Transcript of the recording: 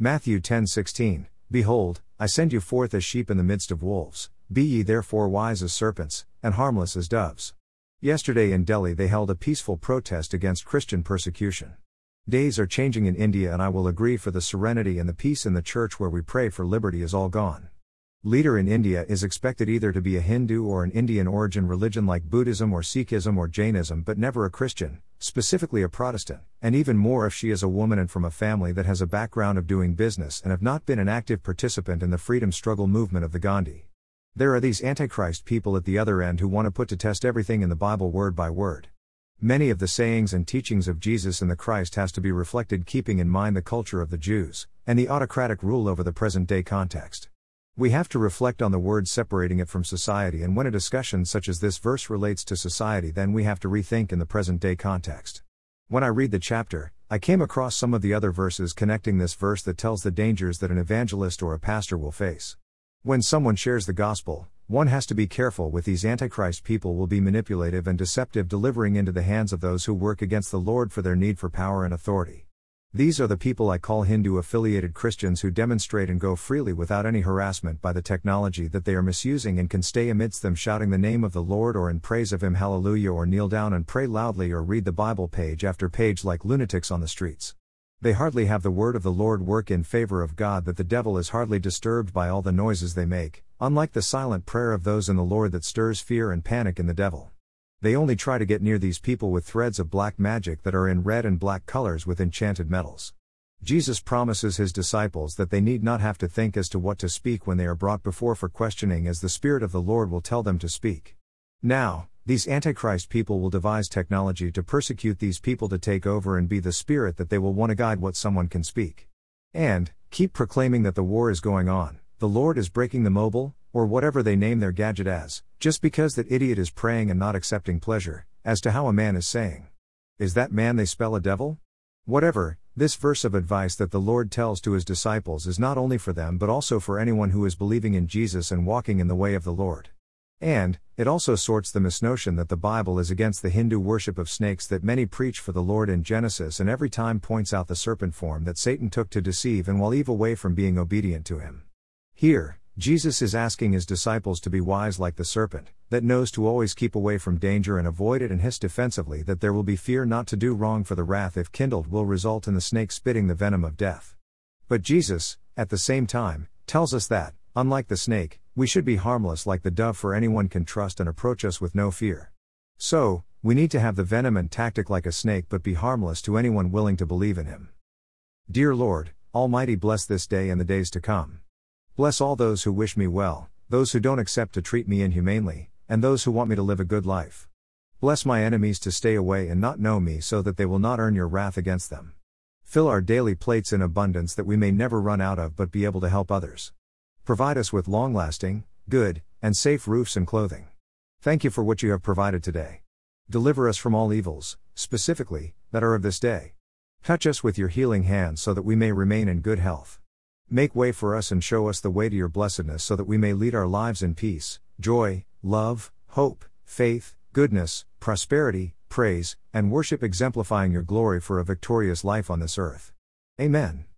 Matthew 10:16, Behold, I send you forth as sheep in the midst of wolves, be ye therefore wise as serpents, and harmless as doves. Yesterday in Delhi they held a peaceful protest against Christian persecution. Days are changing in India, and I will agree for the serenity and the peace in the church where we pray for liberty is all gone. Leader in India is expected either to be a Hindu or an Indian origin religion like Buddhism or Sikhism or Jainism, but never a Christian, specifically a Protestant, and even more if she is a woman and from a family that has a background of doing business and have not been an active participant in the freedom struggle movement of the Gandhi. There are these antichrist people at the other end who want to put to test everything in the Bible word by word. Many of the sayings and teachings of Jesus and the Christ has to be reflected, keeping in mind the culture of the Jews, and the autocratic rule over the present day context. We have to reflect on the word, separating it from society, and when a discussion such as this verse relates to society, then we have to rethink in the present-day context. When I read the chapter, I came across some of the other verses connecting this verse that tells the dangers that an evangelist or a pastor will face. When someone shares the gospel, one has to be careful with these antichrist people will be manipulative and deceptive, delivering into the hands of those who work against the Lord for their need for power and authority. These are the people I call Hindu-affiliated Christians who demonstrate and go freely without any harassment by the technology that they are misusing, and can stay amidst them shouting the name of the Lord or in praise of Him, hallelujah, or kneel down and pray loudly, or read the Bible page after page like lunatics on the streets. They hardly have the word of the Lord work in favor of God, that the devil is hardly disturbed by all the noises they make, unlike the silent prayer of those in the Lord that stirs fear and panic in the devil. They only try to get near these people with threads of black magic that are in red and black colors with enchanted metals. Jesus promises His disciples that they need not have to think as to what to speak when they are brought before for questioning, as the Spirit of the Lord will tell them to speak. Now, these antichrist people will devise technology to persecute these people, to take over and be the spirit that they will want to guide what someone can speak. And keep proclaiming that the war is going on, the Lord is breaking the mobile, or whatever they name their gadget as, just because that idiot is praying and not accepting pleasure, as to how a man is saying. Is that man they spell a devil? Whatever, this verse of advice that the Lord tells to His disciples is not only for them but also for anyone who is believing in Jesus and walking in the way of the Lord. And it also sorts the misnotion that the Bible is against the Hindu worship of snakes that many preach for the Lord in Genesis, and every time points out the serpent form that Satan took to deceive and while Eve away from being obedient to him. Here, Jesus is asking His disciples to be wise like the serpent, that knows to always keep away from danger and avoid it, and hiss defensively that there will be fear not to do wrong, for the wrath if kindled will result in the snake spitting the venom of death. But Jesus, at the same time, tells us that, unlike the snake, we should be harmless like the dove, for anyone can trust and approach us with no fear. So, we need to have the venom and tactic like a snake but be harmless to anyone willing to believe in Him. Dear Lord, Almighty, bless this day and the days to come. Bless all those who wish me well, those who don't accept to treat me inhumanely, and those who want me to live a good life. Bless my enemies to stay away and not know me, so that they will not earn your wrath against them. Fill our daily plates in abundance that we may never run out of, but be able to help others. Provide us with long-lasting, good, and safe roofs and clothing. Thank you for what you have provided today. Deliver us from all evils, specifically, that are of this day. Touch us with your healing hand so that we may remain in good health. Make way for us and show us the way to your blessedness, so that we may lead our lives in peace, joy, love, hope, faith, goodness, prosperity, praise, and worship, exemplifying your glory for a victorious life on this earth. Amen.